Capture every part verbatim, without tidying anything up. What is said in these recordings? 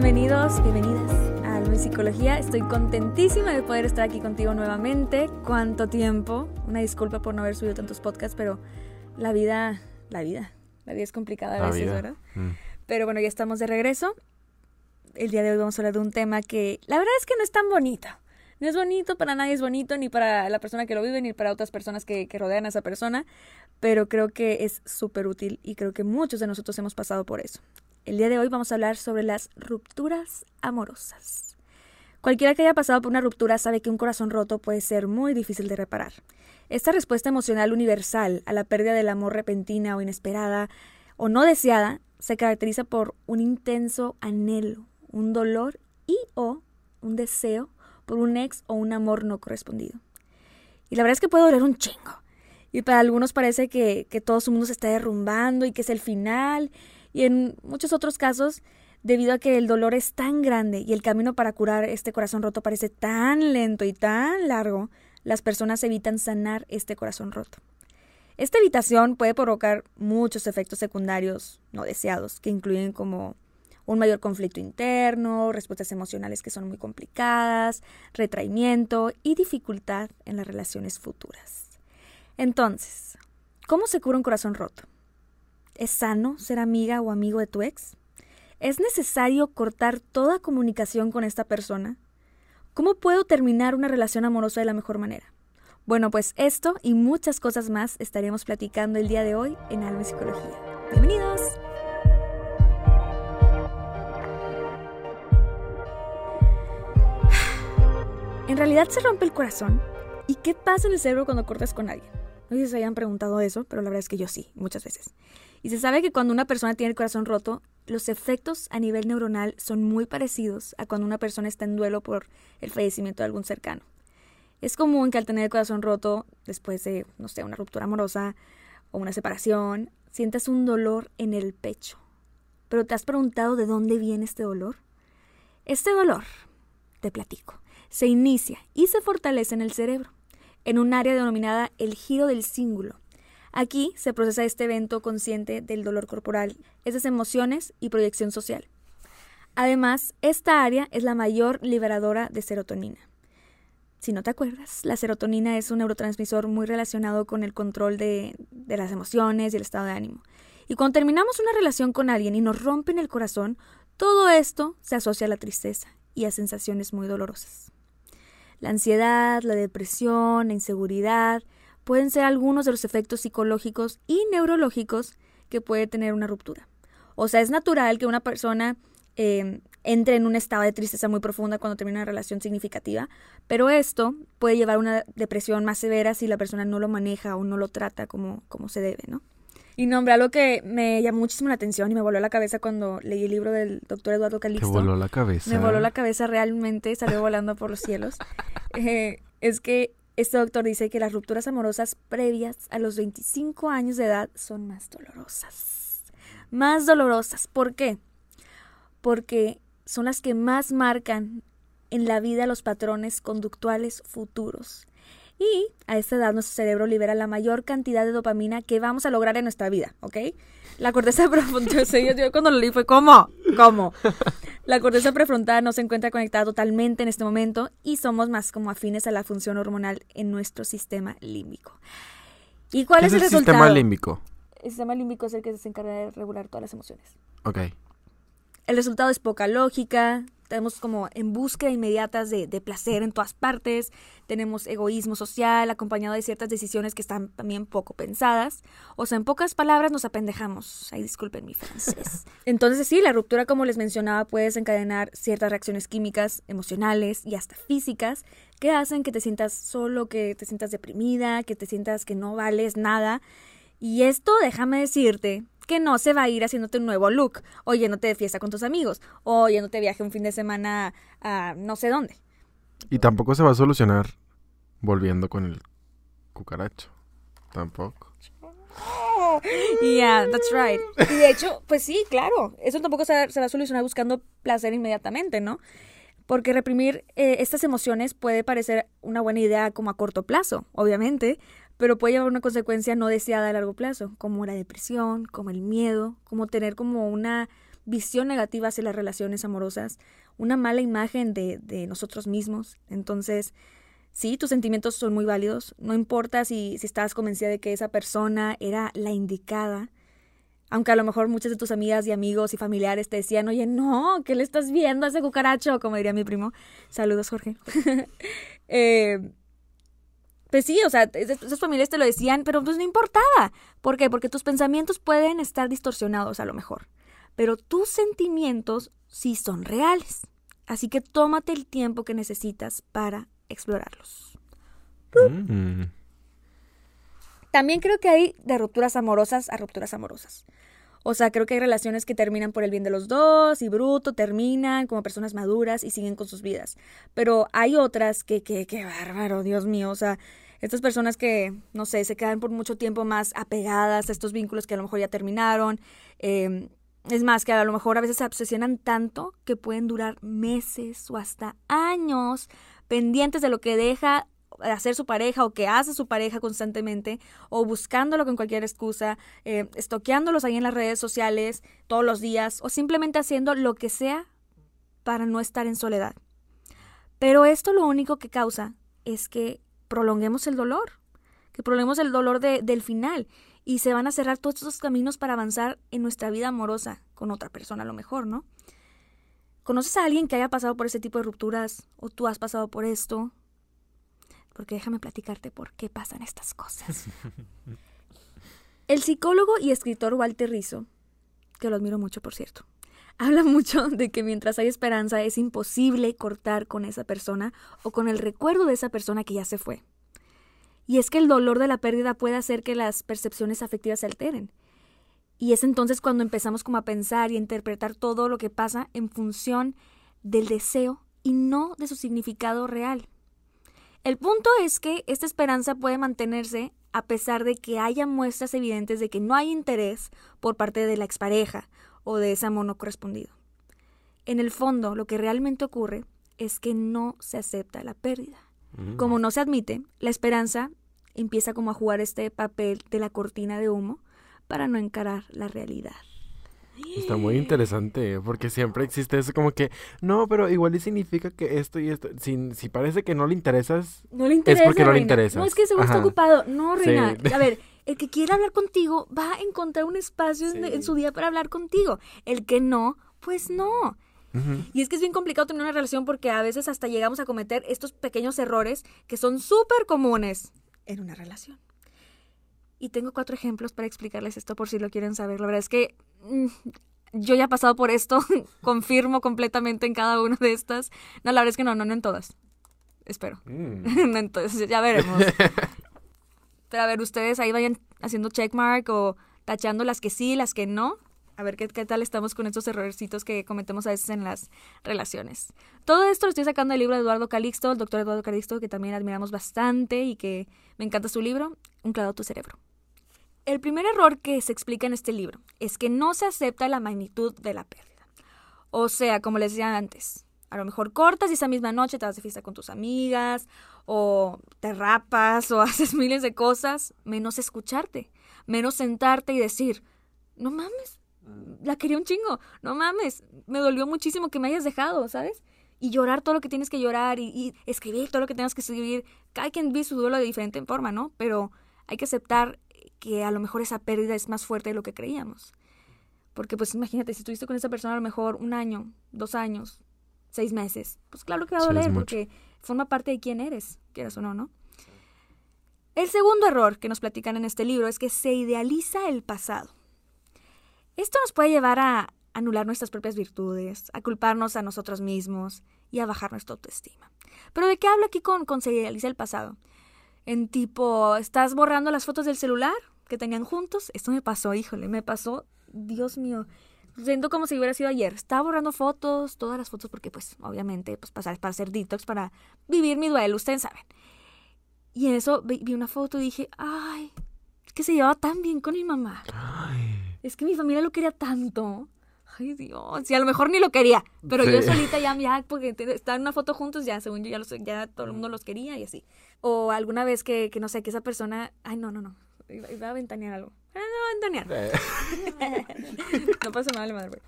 Bienvenidos, bienvenidas a Luis Psicología. Estoy contentísima de poder estar aquí contigo nuevamente. ¿Cuánto tiempo? Una disculpa por no haber subido tantos podcasts, pero la vida, la vida, la vida es complicada a la veces, vida. ¿Verdad? Mm. Pero bueno, ya estamos de regreso. El día de hoy vamos a hablar de un tema que la verdad es que no es tan bonito. No es bonito, para nadie es bonito, ni para la persona que lo vive, ni para otras personas que, que rodean a esa persona, pero creo que es súper útil y creo que muchos de nosotros hemos pasado por eso. El día de hoy vamos a hablar sobre las rupturas amorosas. Cualquiera que haya pasado por una ruptura sabe que un corazón roto puede ser muy difícil de reparar. Esta respuesta emocional universal a la pérdida del amor repentina o inesperada o no deseada se caracteriza por un intenso anhelo, un dolor y o un deseo por un ex o un amor no correspondido. Y la verdad es que puede doler un chingo. Y para algunos parece que, que todo su mundo se está derrumbando y que es el final. Y en muchos otros casos, debido a que el dolor es tan grande y el camino para curar este corazón roto parece tan lento y tan largo, las personas evitan sanar este corazón roto. Esta evitación puede provocar muchos efectos secundarios no deseados, que incluyen como un mayor conflicto interno, respuestas emocionales que son muy complicadas, retraimiento y dificultad en las relaciones futuras. Entonces, ¿cómo se cura un corazón roto? ¿Es sano ser amiga o amigo de tu ex? ¿Es necesario cortar toda comunicación con esta persona? ¿Cómo puedo terminar una relación amorosa de la mejor manera? Bueno, pues esto y muchas cosas más estaremos platicando el día de hoy en Alma Psicología. ¡Bienvenidos! ¿En realidad se rompe el corazón? ¿Y qué pasa en el cerebro cuando cortas con alguien? No sé si se hayan preguntado eso, pero la verdad es que yo sí, muchas veces. Y se sabe que cuando una persona tiene el corazón roto, los efectos a nivel neuronal son muy parecidos a cuando una persona está en duelo por el fallecimiento de algún cercano. Es común que al tener el corazón roto, después de, no sé, una ruptura amorosa o una separación, sientas un dolor en el pecho. ¿Pero te has preguntado de dónde viene este dolor? Este dolor, te platico, se inicia y se fortalece en el cerebro, en un área denominada el giro del cíngulo. Aquí se procesa este evento consciente del dolor corporal, esas emociones y proyección social. Además, esta área es la mayor liberadora de serotonina. Si no te acuerdas, la serotonina es un neurotransmisor muy relacionado con el control de, de las emociones y el estado de ánimo. Y cuando terminamos una relación con alguien y nos rompen el corazón, todo esto se asocia a la tristeza y a sensaciones muy dolorosas. La ansiedad, la depresión, la inseguridad pueden ser algunos de los efectos psicológicos y neurológicos que puede tener una ruptura. O sea, es natural que una persona eh, entre en un estado de tristeza muy profunda cuando termina una relación significativa, pero esto puede llevar a una depresión más severa si la persona no lo maneja o no lo trata como, como se debe, ¿no? Y nombré algo que me llamó muchísimo la atención y me voló la cabeza cuando leí el libro del doctor Eduardo Calixto. ¿Te voló la cabeza? Me voló la cabeza realmente, salió volando por los cielos. Eh, es que este doctor dice que las rupturas amorosas previas a los veinticinco años de edad son más dolorosas. Más dolorosas. ¿Por qué? Porque son las que más marcan en la vida los patrones conductuales futuros. Y a esta edad nuestro cerebro libera la mayor cantidad de dopamina que vamos a lograr en nuestra vida, ¿ok? La corteza prefrontal, yo cuando lo leí fue, ¿cómo? ¿Cómo? La corteza prefrontal no se encuentra conectada totalmente en este momento y somos más como afines a la función hormonal en nuestro sistema límbico. ¿Y cuál es el resultado? ¿Qué es el sistema límbico? El sistema límbico es el que se encarga de regular todas las emociones. Ok. El resultado es poca lógica. Tenemos como en búsqueda inmediata de, de placer en todas partes, tenemos egoísmo social acompañado de ciertas decisiones que están también poco pensadas, o sea, en pocas palabras nos apendejamos, ay, disculpen mi francés. Entonces sí, la ruptura, como les mencionaba, puede desencadenar ciertas reacciones químicas, emocionales y hasta físicas que hacen que te sientas solo, que te sientas deprimida, que te sientas que no vales nada, y esto, déjame decirte, que no se va a ir haciéndote un nuevo look, o yéndote de fiesta con tus amigos, o yéndote de viaje un fin de semana a no sé dónde. Y tampoco se va a solucionar volviendo con el cucaracho. Tampoco. Yeah, that's right. Y de hecho, pues sí, claro, eso tampoco se, se va a solucionar buscando placer inmediatamente, ¿no? Porque reprimir eh, estas emociones puede parecer una buena idea como a corto plazo, obviamente, pero puede llevar una consecuencia no deseada a largo plazo, como la depresión, como el miedo, como tener como una visión negativa hacia las relaciones amorosas, una mala imagen de, de nosotros mismos. Entonces, sí, tus sentimientos son muy válidos. No importa si, si estabas convencida de que esa persona era la indicada, aunque a lo mejor muchas de tus amigas y amigos y familiares te decían, oye, no, ¿qué le estás viendo a ese cucaracho? Como diría mi primo. Saludos, Jorge. eh... Pues sí, o sea, esas familias te lo decían, pero pues no importaba. ¿Por qué? Porque tus pensamientos pueden estar distorsionados a lo mejor, pero tus sentimientos sí son reales. Así que tómate el tiempo que necesitas para explorarlos. Mm. También creo que hay de rupturas amorosas a rupturas amorosas. O sea, creo que hay relaciones que terminan por el bien de los dos y bruto, terminan como personas maduras y siguen con sus vidas. Pero hay otras que, que, que bárbaro, Dios mío. O sea, estas personas que, no sé, se quedan por mucho tiempo más apegadas a estos vínculos que a lo mejor ya terminaron. Eh, es más, que a lo mejor a veces se obsesionan tanto que pueden durar meses o hasta años pendientes de lo que deja hacer su pareja o que hace su pareja constantemente, o buscándolo con cualquier excusa, eh, estoqueándolos ahí en las redes sociales todos los días, o simplemente haciendo lo que sea para no estar en soledad. Pero esto lo único que causa es que prolonguemos el dolor, que prolonguemos el dolor de, del final, y se van a cerrar todos estos caminos para avanzar en nuestra vida amorosa con otra persona a lo mejor, ¿no? ¿Conoces a alguien que haya pasado por ese tipo de rupturas? ¿O tú has pasado por esto? Porque déjame platicarte por qué pasan estas cosas. El psicólogo y escritor Walter Riso, que lo admiro mucho, por cierto, habla mucho de que mientras hay esperanza es imposible cortar con esa persona o con el recuerdo de esa persona que ya se fue. Y es que el dolor de la pérdida puede hacer que las percepciones afectivas se alteren. Y es entonces cuando empezamos como a pensar y a interpretar todo lo que pasa en función del deseo y no de su significado real. El punto es que esta esperanza puede mantenerse a pesar de que haya muestras evidentes de que no hay interés por parte de la expareja o de ese amor no correspondido. En el fondo, lo que realmente ocurre es que no se acepta la pérdida. Mm. Como no se admite, la esperanza empieza como a jugar este papel de la cortina de humo para no encarar la realidad. Está muy interesante, porque siempre existe eso como que, no, pero igual y significa que esto y esto, si, si parece que no le interesas, no le interesa, es porque no le interesa. No, es que seguro está ocupado. No, reina, sí. A ver, el que quiera hablar contigo va a encontrar un espacio, sí, en, en su día para hablar contigo. El que no, pues no. Uh-huh. Y es que es bien complicado tener una relación porque a veces hasta llegamos a cometer estos pequeños errores que son súper comunes en una relación. Y tengo cuatro ejemplos para explicarles esto por si lo quieren saber. La verdad es que mmm, yo ya he pasado por esto, confirmo completamente en cada una de estas. No, la verdad es que no, no, no en todas. Espero. Mm. Entonces, ya veremos. Pero a ver, ustedes ahí vayan haciendo checkmark o tachando las que sí, las que no. A ver qué, qué tal estamos con estos errorcitos que cometemos a veces en las relaciones. Todo esto lo estoy sacando del libro de Eduardo Calixto, el doctor Eduardo Calixto, que también admiramos bastante y que me encanta su libro, Un clavo a tu cerebro. El primer error que se explica en este libro es que no se acepta la magnitud de la pérdida. O sea, como les decía antes, a lo mejor cortas y esa misma noche te vas de fiesta con tus amigas, o te rapas, o haces miles de cosas, menos escucharte, menos sentarte y decir, no mames, la quería un chingo, no mames, me dolió muchísimo que me hayas dejado, ¿sabes? Y llorar todo lo que tienes que llorar, y, y escribir todo lo que tengas que escribir. Cada quien vive su duelo de diferente forma, ¿no? Pero hay que aceptar que a lo mejor esa pérdida es más fuerte de lo que creíamos. Porque pues imagínate, si estuviste con esa persona a lo mejor un año, dos años, seis meses, pues claro que va a doler, sí, porque forma parte de quién eres, quieras o no, ¿no? El segundo error que nos platican en este libro es que se idealiza el pasado. Esto nos puede llevar a anular nuestras propias virtudes, a culparnos a nosotros mismos y a bajar nuestra autoestima. ¿Pero de qué hablo aquí con, con se idealiza el pasado? En tipo, ¿estás borrando las fotos del celular que tenían juntos? Esto me pasó, híjole, me pasó, Dios mío. Siento como si hubiera sido ayer. Estaba borrando fotos, todas las fotos, porque pues obviamente pues, para, para hacer detox, para vivir mi duelo, ustedes saben. Y en eso vi, vi una foto y dije, ay, es que se llevaba tan bien con mi mamá. Ay. Es que mi familia lo quería tanto. Ay, Dios, y a lo mejor ni lo quería, pero sí. Yo solita ya, ya porque estaba en una foto juntos, ya según yo ya, los, ya todo el mundo los quería y así. O alguna vez que, que no sé, que esa persona, ay, no, no, no, iba, iba a ventanear algo. Pero no abandonear. No pasa nada, la madre.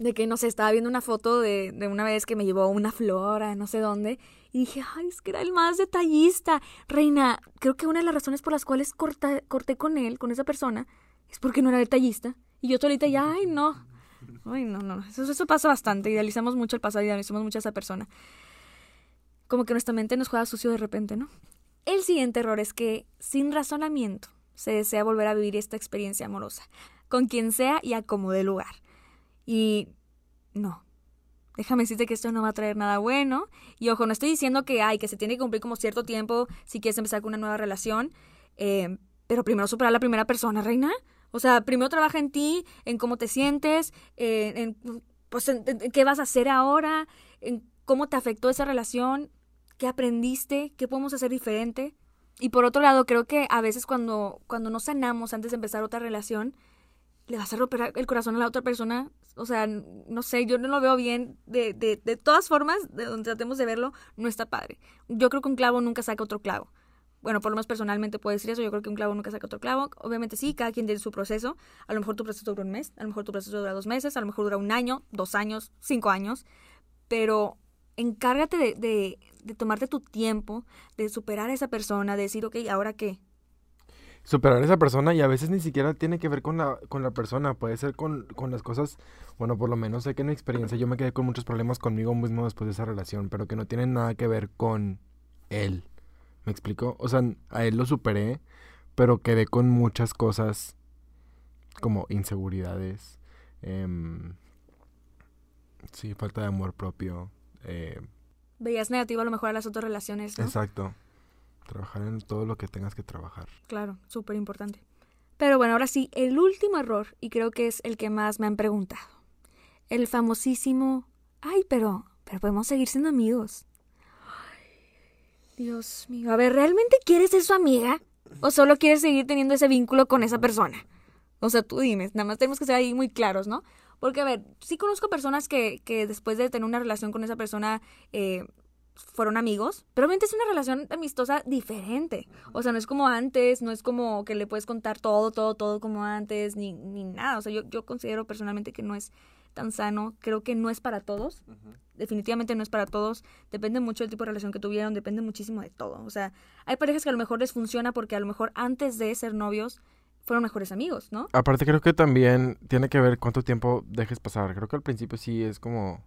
De que, no sé, estaba viendo una foto de, de una vez que me llevó una flor a no sé dónde. Y dije, ay, es que era el más detallista. Reina, creo que una de las razones por las cuales corta, corté con él, con esa persona, es porque no era detallista. Y yo solita ya, ay, no. Ay, no, no. Eso, eso pasa bastante. Idealizamos mucho el pasado, idealizamos mucho a esa persona. Como que nuestra mente nos juega sucio de repente, ¿no? El siguiente error es que, sin razonamiento, se desea volver a vivir esta experiencia amorosa, con quien sea y a como dé lugar. Y no, déjame decirte que esto no va a traer nada bueno. Y ojo, no estoy diciendo que hay que se tiene que cumplir como cierto tiempo si quieres empezar con una nueva relación, eh, pero primero superar a la primera persona, reina. O sea, primero trabaja en ti, en cómo te sientes, eh, en, pues, en, en qué vas a hacer ahora, en cómo te afectó esa relación, qué aprendiste, qué podemos hacer diferente. Y por otro lado, creo que a veces cuando, cuando no sanamos antes de empezar otra relación, le vas a romper el corazón a la otra persona. O sea, no sé, yo no lo veo bien. De, de, de todas formas, de donde tratemos de verlo, no está padre. Yo creo que un clavo nunca saca otro clavo. Bueno, por lo menos personalmente puedo decir eso. Yo creo que un clavo nunca saca otro clavo. Obviamente sí, cada quien tiene su proceso. A lo mejor tu proceso dura un mes, a lo mejor tu proceso dura dos meses, a lo mejor dura un año, dos años, cinco años. Pero encárgate de, de, de tomarte tu tiempo, de superar a esa persona, de decir, ok, ¿ahora qué? Superar a esa persona, y a veces ni siquiera tiene que ver con la, con la persona, puede ser con, con las cosas. Bueno, por lo menos sé que en mi experiencia yo me quedé con muchos problemas conmigo mismo después de esa relación, pero que no tienen nada que ver con él, ¿me explico? O sea, a él lo superé, pero quedé con muchas cosas como inseguridades, eh, sí, falta de amor propio. Eh, Veías negativo a lo mejor a las otras relaciones, ¿no? Exacto. Trabajar en todo lo que tengas que trabajar. Claro, súper importante. Pero bueno, ahora sí, el último error, y creo que es el que más me han preguntado. El famosísimo, ay, pero, pero podemos seguir siendo amigos. Ay, Dios mío. A ver, ¿realmente quieres ser su amiga? ¿O solo quieres seguir teniendo ese vínculo con esa persona? O sea, tú dime, nada más tenemos que ser ahí muy claros, ¿no? Porque, a ver, sí conozco personas que, que después de tener una relación con esa persona, eh... fueron amigos, pero obviamente es una relación amistosa diferente. O sea, no es como antes, no es como que le puedes contar todo, todo, todo como antes, ni, ni nada. O sea, yo, yo considero personalmente que no es tan sano. Creo que no es para todos. Uh-huh. Definitivamente no es para todos. Depende mucho del tipo de relación que tuvieron, depende muchísimo de todo. O sea, hay parejas que a lo mejor les funciona porque a lo mejor antes de ser novios fueron mejores amigos, ¿no? Aparte creo que también tiene que ver cuánto tiempo dejes pasar. Creo que al principio sí es como...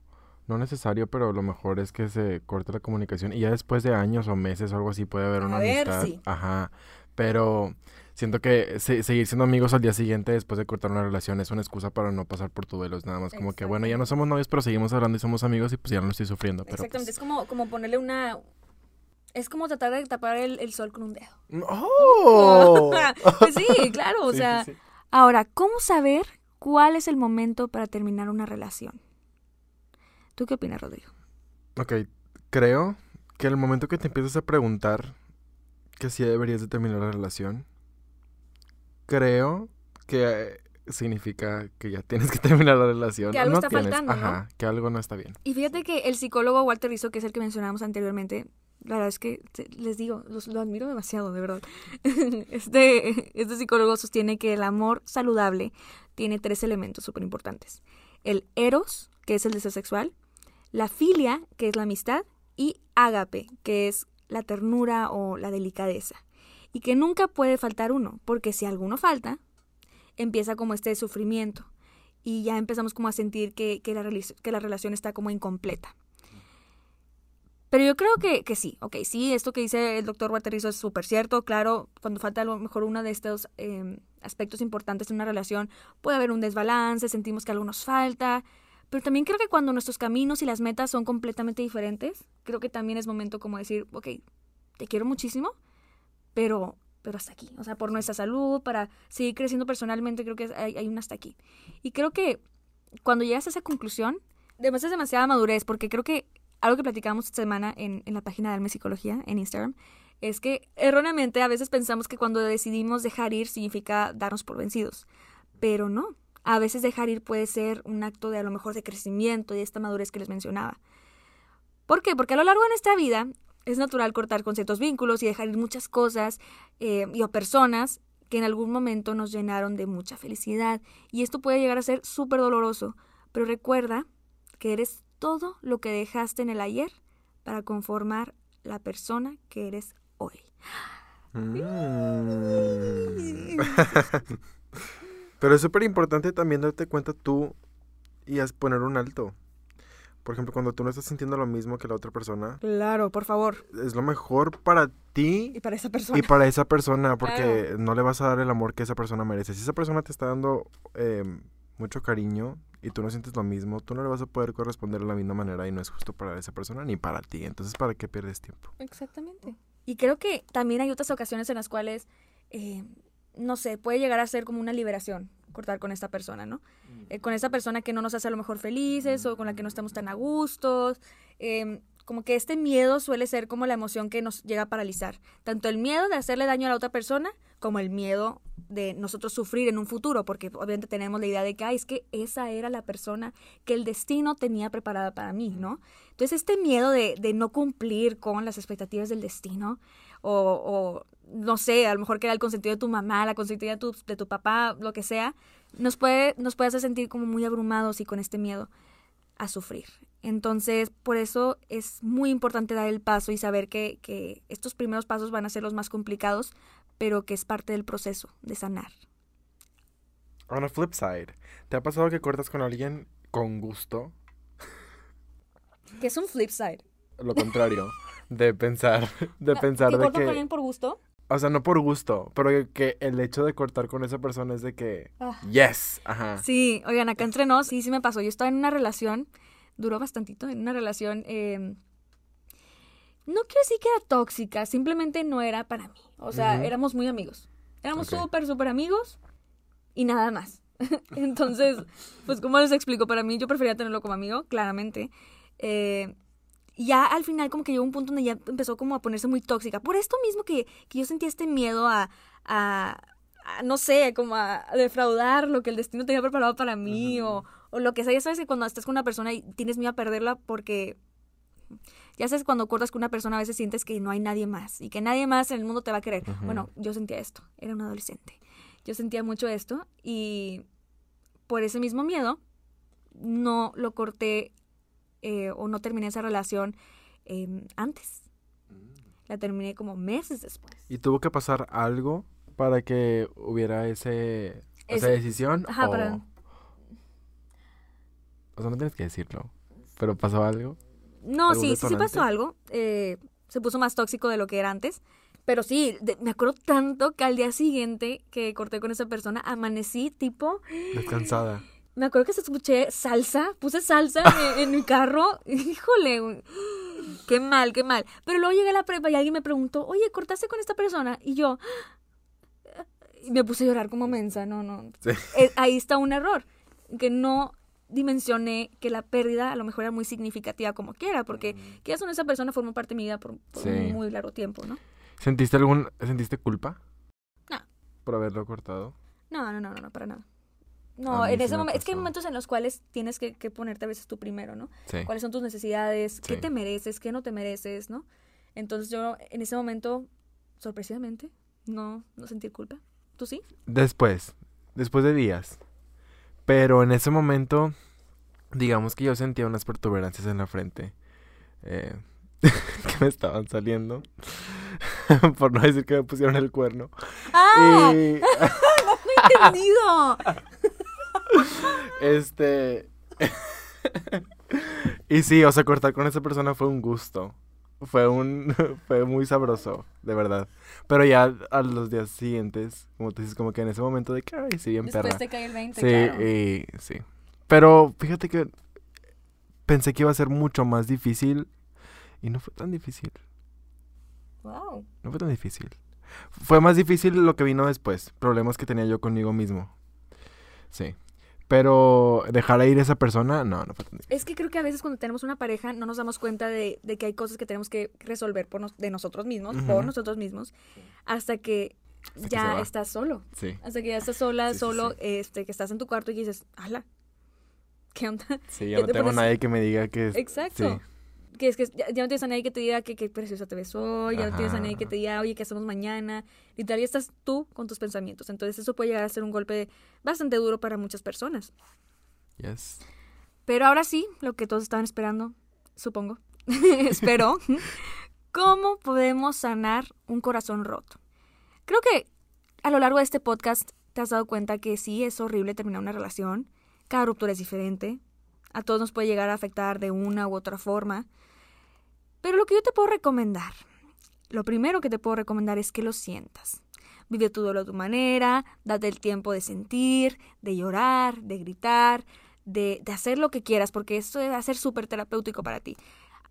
no necesario, pero lo mejor es que se corte la comunicación y ya después de años o meses o algo así puede haber una amistad. A ver, sí. Ajá, pero siento que se- seguir siendo amigos al día siguiente después de cortar una relación es una excusa para no pasar por tu duelo. Es nada más como que, bueno, ya no somos novios, pero seguimos hablando y somos amigos y pues ya no estoy sufriendo. Pero exactamente, pues... es como, como ponerle una... es como tratar de tapar el, el sol con un dedo. ¡Oh! Pues sí, claro, o sí, sea... sí. Ahora, ¿cómo saber cuál es el momento para terminar una relación? ¿Tú qué opinas, Rodrigo? Ok, creo que el momento que te empiezas a preguntar que si deberías de terminar la relación, creo que significa que ya tienes que terminar la relación. Que algo no está tienes, faltando, ajá, ¿no? Que algo no está bien. Y fíjate que el psicólogo Walter Riso, que es el que mencionábamos anteriormente, la verdad es que les digo, los, lo admiro demasiado, de verdad. Este, este psicólogo sostiene que el amor saludable tiene tres elementos súper importantes. El eros, que es el deseo sexual, la filia, que es la amistad, y ágape, que es la ternura o la delicadeza. Y que nunca puede faltar uno, porque si alguno falta, empieza como este sufrimiento. Y ya empezamos como a sentir que, que, la, que la relación está como incompleta. Pero yo creo que, que sí, ok, sí, esto que dice el doctor Walter Riso es súper cierto. Claro, cuando falta a lo mejor uno de estos eh, aspectos importantes en una relación, puede haber un desbalance, sentimos que algo nos falta... Pero también creo que cuando nuestros caminos y las metas son completamente diferentes, creo que también es momento como decir, ok, te quiero muchísimo, pero, pero hasta aquí. O sea, por nuestra salud, para seguir creciendo personalmente, creo que hay, hay un hasta aquí. Y creo que cuando llegas a esa conclusión, además es demasiada madurez, porque creo que algo que platicábamos esta semana en, en la página de Alma Psicología, en Instagram, es que erróneamente a veces pensamos que cuando decidimos dejar ir significa darnos por vencidos, pero no. A veces dejar ir puede ser un acto de a lo mejor de crecimiento y de esta madurez que les mencionaba. ¿Por qué? Porque a lo largo de nuestra vida es natural cortar con ciertos vínculos y dejar ir muchas cosas eh, y o personas que en algún momento nos llenaron de mucha felicidad, y esto puede llegar a ser súper doloroso, pero recuerda que eres todo lo que dejaste en el ayer para conformar la persona que eres hoy. Mm. Pero es súper importante también darte cuenta tú y poner un alto. Por ejemplo, cuando tú no estás sintiendo lo mismo que la otra persona. Claro, por favor. Es lo mejor para ti. Y para esa persona. Y para esa persona, porque claro, no le vas a dar el amor que esa persona merece. Si esa persona te está dando eh, mucho cariño y tú no sientes lo mismo, tú no le vas a poder corresponder de la misma manera y no es justo para esa persona ni para ti. Entonces, ¿para qué pierdes tiempo? Exactamente. Y creo que también hay otras ocasiones en las cuales, eh, no sé, puede llegar a ser como una liberación. Cortar con esta persona, ¿no? Eh, con esa persona que no nos hace a lo mejor felices o con la que no estamos tan a gustos. Eh, como que este miedo suele ser como la emoción que nos llega a paralizar. Tanto el miedo de hacerle daño a la otra persona como el miedo de nosotros sufrir en un futuro, porque obviamente tenemos la idea de que, ay, es que esa era la persona que el destino tenía preparada para mí, ¿no? Entonces este miedo de, de no cumplir con las expectativas del destino o... o no sé, a lo mejor que era el consentido de tu mamá, la consentida de tu, de tu papá, lo que sea, nos puede, nos puede hacer sentir como muy abrumados y con este miedo a sufrir. Entonces, por eso es muy importante dar el paso y saber que, que estos primeros pasos van a ser los más complicados, pero que es parte del proceso de sanar. On a flip side, ¿te ha pasado que cortas con alguien con gusto? ¿Qué es un flip side? Lo contrario, de pensar, de pensar de que... ¿Te cortas con alguien por gusto? O sea, no por gusto, pero que el hecho de cortar con esa persona es de que... Ah. ¡Yes! Ajá. Sí, oigan, acá entrenó, sí, sí me pasó. Yo estaba en una relación, duró bastantito, en una relación... Eh, no quiero decir que era tóxica, simplemente no era para mí. O sea, uh-huh. éramos muy amigos. Éramos okay. súper, súper amigos y nada más. Entonces, pues, ¿cómo les explico? Para mí, yo prefería tenerlo como amigo, claramente. Eh... Y ya al final como que llegó un punto donde ya empezó como a ponerse muy tóxica. Por esto mismo que, que yo sentía este miedo a, a, a, no sé, como a defraudar lo que el destino tenía preparado para mí uh-huh. o, o lo que sea. Ya sabes que cuando estás con una persona y tienes miedo a perderla porque... Ya sabes, cuando cortas con una persona a veces sientes que no hay nadie más y que nadie más en el mundo te va a querer. Uh-huh. Bueno, yo sentía esto. Era un adolescente. Yo sentía mucho esto y por ese mismo miedo no lo corté... Eh, o no terminé esa relación eh, antes. La terminé como meses después. ¿Y tuvo que pasar algo para que hubiera ese, ese, esa decisión? Ajá, o... para... O sea, no tienes que decirlo, pero ¿pasó algo? No, sí, sí, sí pasó algo. Eh, se puso más tóxico de lo que era antes. Pero sí, de, me acuerdo tanto que al día siguiente que corté con esa persona, amanecí tipo... Descansada. Me acuerdo que se escuché salsa, puse salsa en, en mi carro. Híjole, qué mal, qué mal. Pero luego llegué a la prepa y alguien me preguntó, oye, ¿cortaste con esta persona? Y yo, y me puse a llorar como mensa, no, no. Sí. Eh, ahí está un error, que no dimensioné que la pérdida a lo mejor era muy significativa como quiera, porque mm. quizás una esa persona formó parte de mi vida por, por sí. un muy largo tiempo, ¿no? ¿Sentiste algún, sentiste culpa? No. ¿Por haberlo cortado? No, no, no, no, no para nada. No, en ese momento, es que hay momentos en los cuales tienes que, que ponerte a veces tú primero, ¿no? Sí. ¿Cuáles son tus necesidades? ¿Qué sí. te mereces? ¿Qué no te mereces? ¿No? Entonces yo en ese momento, sorpresivamente, no, no sentí culpa. ¿Tú sí? Después, después de días. Pero en ese momento, digamos que yo sentía unas protuberancias en la frente eh, que me estaban saliendo, por no decir que me pusieron el cuerno. ¡Ah! Y... ¡No me he entendido! Este y sí, o sea, cortar con esa persona fue un gusto. Fue un fue muy sabroso, de verdad. Pero ya a los días siguientes, como te dices, como que en ese momento de que, ay, sí, bien perra. Después te cae el veinte, sí, claro. Y, sí. Pero fíjate que pensé que iba a ser mucho más difícil y no fue tan difícil. Wow. No fue tan difícil. Fue más difícil lo que vino después, problemas que tenía yo conmigo mismo. Sí. Pero dejar a ir a esa persona, no, no fue tan difícil. Es que creo que a veces cuando tenemos una pareja no nos damos cuenta de, de que hay cosas que tenemos que resolver por nos, de nosotros mismos, uh-huh. por nosotros mismos, hasta que hasta ya que estás solo. Sí. Hasta que ya estás sola, sí, solo, sí, sí. este, que estás en tu cuarto y dices, ala, ¿qué onda? Sí, ya no te tengo a nadie que me diga que... Exacto. Sí. que es que ya, ya no tienes a nadie que te diga que qué preciosa te ves hoy, ya Ajá. no tienes a nadie que te diga, oye, ¿qué hacemos mañana? Y tal, y estás tú con tus pensamientos. Entonces eso puede llegar a ser un golpe bastante duro para muchas personas. Yes. Pero ahora sí, lo que todos estaban esperando, supongo, espero, ¿cómo podemos sanar un corazón roto? Creo que a lo largo de este podcast te has dado cuenta que sí, es horrible terminar una relación. Cada ruptura es diferente. A todos nos puede llegar a afectar de una u otra forma. Pero lo que yo te puedo recomendar, lo primero que te puedo recomendar es que lo sientas. Vive tu dolor a tu manera, date el tiempo de sentir, de llorar, de gritar, de, de hacer lo que quieras, porque esto va a ser súper terapéutico para ti.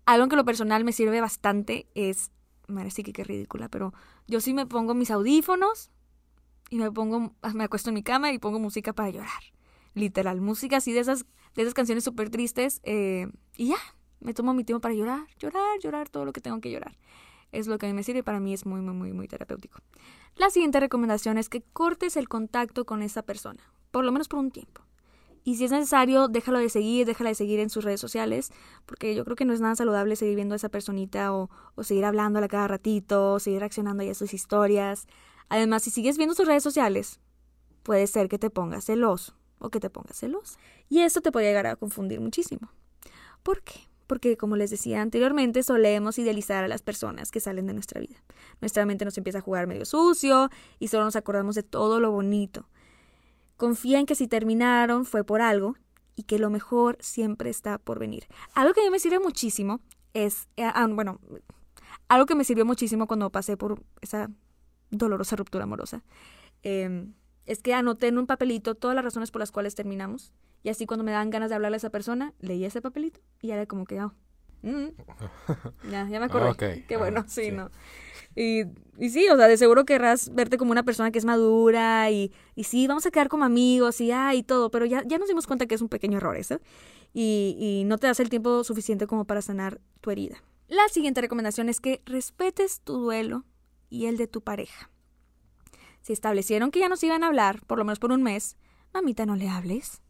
Algo que en lo personal me sirve bastante es, madre, sí que qué ridícula, pero yo sí me pongo mis audífonos y me pongo, me acuesto en mi cama y pongo música para llorar. Literal, música así de esas, de esas canciones súper tristes, eh, y ya, me tomo mi tiempo para llorar, llorar, llorar, todo lo que tengo que llorar. Es lo que a mí me sirve, para mí es muy, muy, muy, muy terapéutico. La siguiente recomendación es que cortes el contacto con esa persona, por lo menos por un tiempo. Y si es necesario, déjalo de seguir, déjala de seguir en sus redes sociales, porque yo creo que no es nada saludable seguir viendo a esa personita o, o seguir hablándola cada ratito, o seguir reaccionando a sus historias. Además, si sigues viendo sus redes sociales, puede ser que te pongas celoso. O que te pongas celos. Y esto te puede llegar a confundir muchísimo. ¿Por qué? Porque, como les decía anteriormente, solemos idealizar a las personas que salen de nuestra vida. Nuestra mente nos empieza a jugar medio sucio y solo nos acordamos de todo lo bonito. Confía en que si terminaron fue por algo y que lo mejor siempre está por venir. Algo que a mí me sirve muchísimo es... Ah, bueno, algo que me sirvió muchísimo cuando pasé por esa dolorosa ruptura amorosa. Eh... Es que anoté en un papelito todas las razones por las cuales terminamos. Y así cuando me dan ganas de hablarle a esa persona, leí ese papelito y ya era como que, oh, mm, ya, ya me acordé. Okay. Qué bueno, ah, sí, sí, ¿no? Y, y sí, o sea, de seguro querrás verte como una persona que es madura y, y sí, vamos a quedar como amigos y, ah, y todo. Pero ya, ya nos dimos cuenta que es un pequeño error eso. Y, y no te das el tiempo suficiente como para sanar tu herida. La siguiente recomendación es que respetes tu duelo y el de tu pareja. Si establecieron que ya no se iban a hablar, por lo menos por un mes, mamita, no le hables.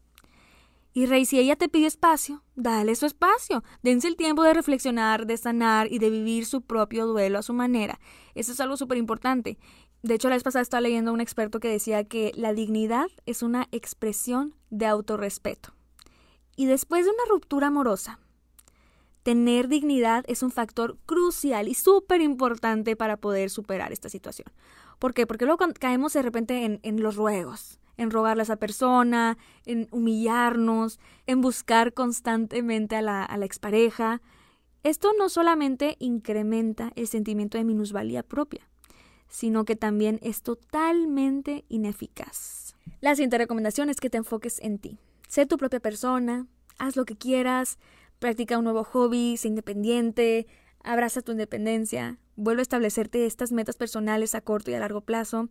Y Rey, si ella te pide espacio, dale su espacio. Dense el tiempo de reflexionar, de sanar y de vivir su propio duelo a su manera. Eso es algo súper importante. De hecho, la vez pasada estaba leyendo a un experto que decía que la dignidad es una expresión de autorrespeto. Y después de una ruptura amorosa, tener dignidad es un factor crucial y súper importante para poder superar esta situación. ¿Por qué? Porque luego caemos de repente en, en los ruegos, en rogarle a esa persona, en humillarnos, en buscar constantemente a la, a la expareja. Esto no solamente incrementa el sentimiento de minusvalía propia, sino que también es totalmente ineficaz. La siguiente recomendación es que te enfoques en ti. Sé tu propia persona, haz lo que quieras, practica un nuevo hobby, sé independiente, abraza tu independencia, vuelve a establecerte estas metas personales a corto y a largo plazo.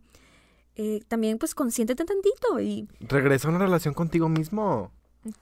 Eh, también, pues, consiéntete tantito y... Regresa a una relación contigo mismo.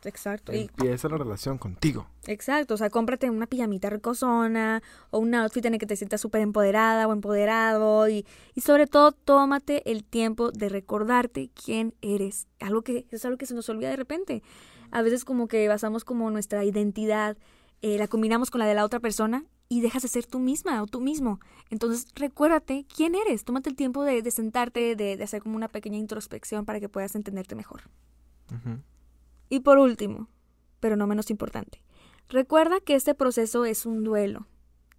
Exacto. Empieza y... la relación contigo. Exacto, o sea, cómprate una pijamita ricosona o un outfit en el que te sientas súper empoderada o empoderado y, y sobre todo, tómate el tiempo de recordarte quién eres. Algo que, es algo que se nos olvida de repente. A veces como que basamos como nuestra identidad, eh, la combinamos con la de la otra persona y dejas de ser tú misma o tú mismo. Entonces, recuérdate quién eres. Tómate el tiempo de, de sentarte, de, de hacer como una pequeña introspección para que puedas entenderte mejor. Uh-huh. Y por último, pero no menos importante, recuerda que este proceso es un duelo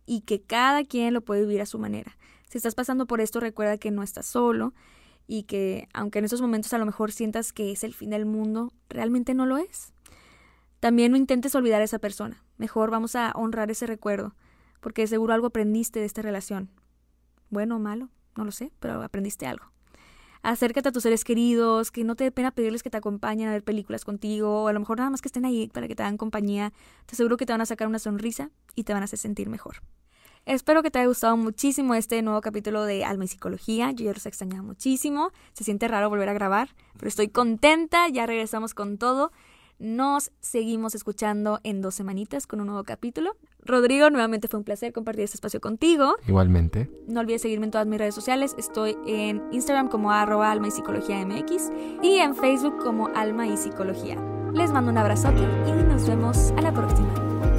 y que cada quien lo puede vivir a su manera. Si estás pasando por esto, recuerda que no estás solo y que, aunque en estos momentos a lo mejor sientas que es el fin del mundo, realmente no lo es. También no intentes olvidar a esa persona. Mejor vamos a honrar ese recuerdo, porque de seguro algo aprendiste de esta relación. Bueno o malo, no lo sé, pero aprendiste algo. Acércate a tus seres queridos, que no te dé pena pedirles que te acompañen a ver películas contigo, o a lo mejor nada más que estén ahí para que te hagan compañía. Te aseguro que te van a sacar una sonrisa y te van a hacer sentir mejor. Espero que te haya gustado muchísimo este nuevo capítulo de Alma y Psicología. Yo ya los extrañaba muchísimo. Se siente raro volver a grabar, pero estoy contenta. Ya regresamos con todo. Nos seguimos escuchando en dos semanitas con un nuevo capítulo. Rodrigo, nuevamente fue un placer compartir este espacio contigo. Igualmente. No olvides seguirme en todas mis redes sociales. Estoy en Instagram como arroba alma y psicología mx y en Facebook como Alma y Psicología. Les mando un abrazote y nos vemos a la próxima.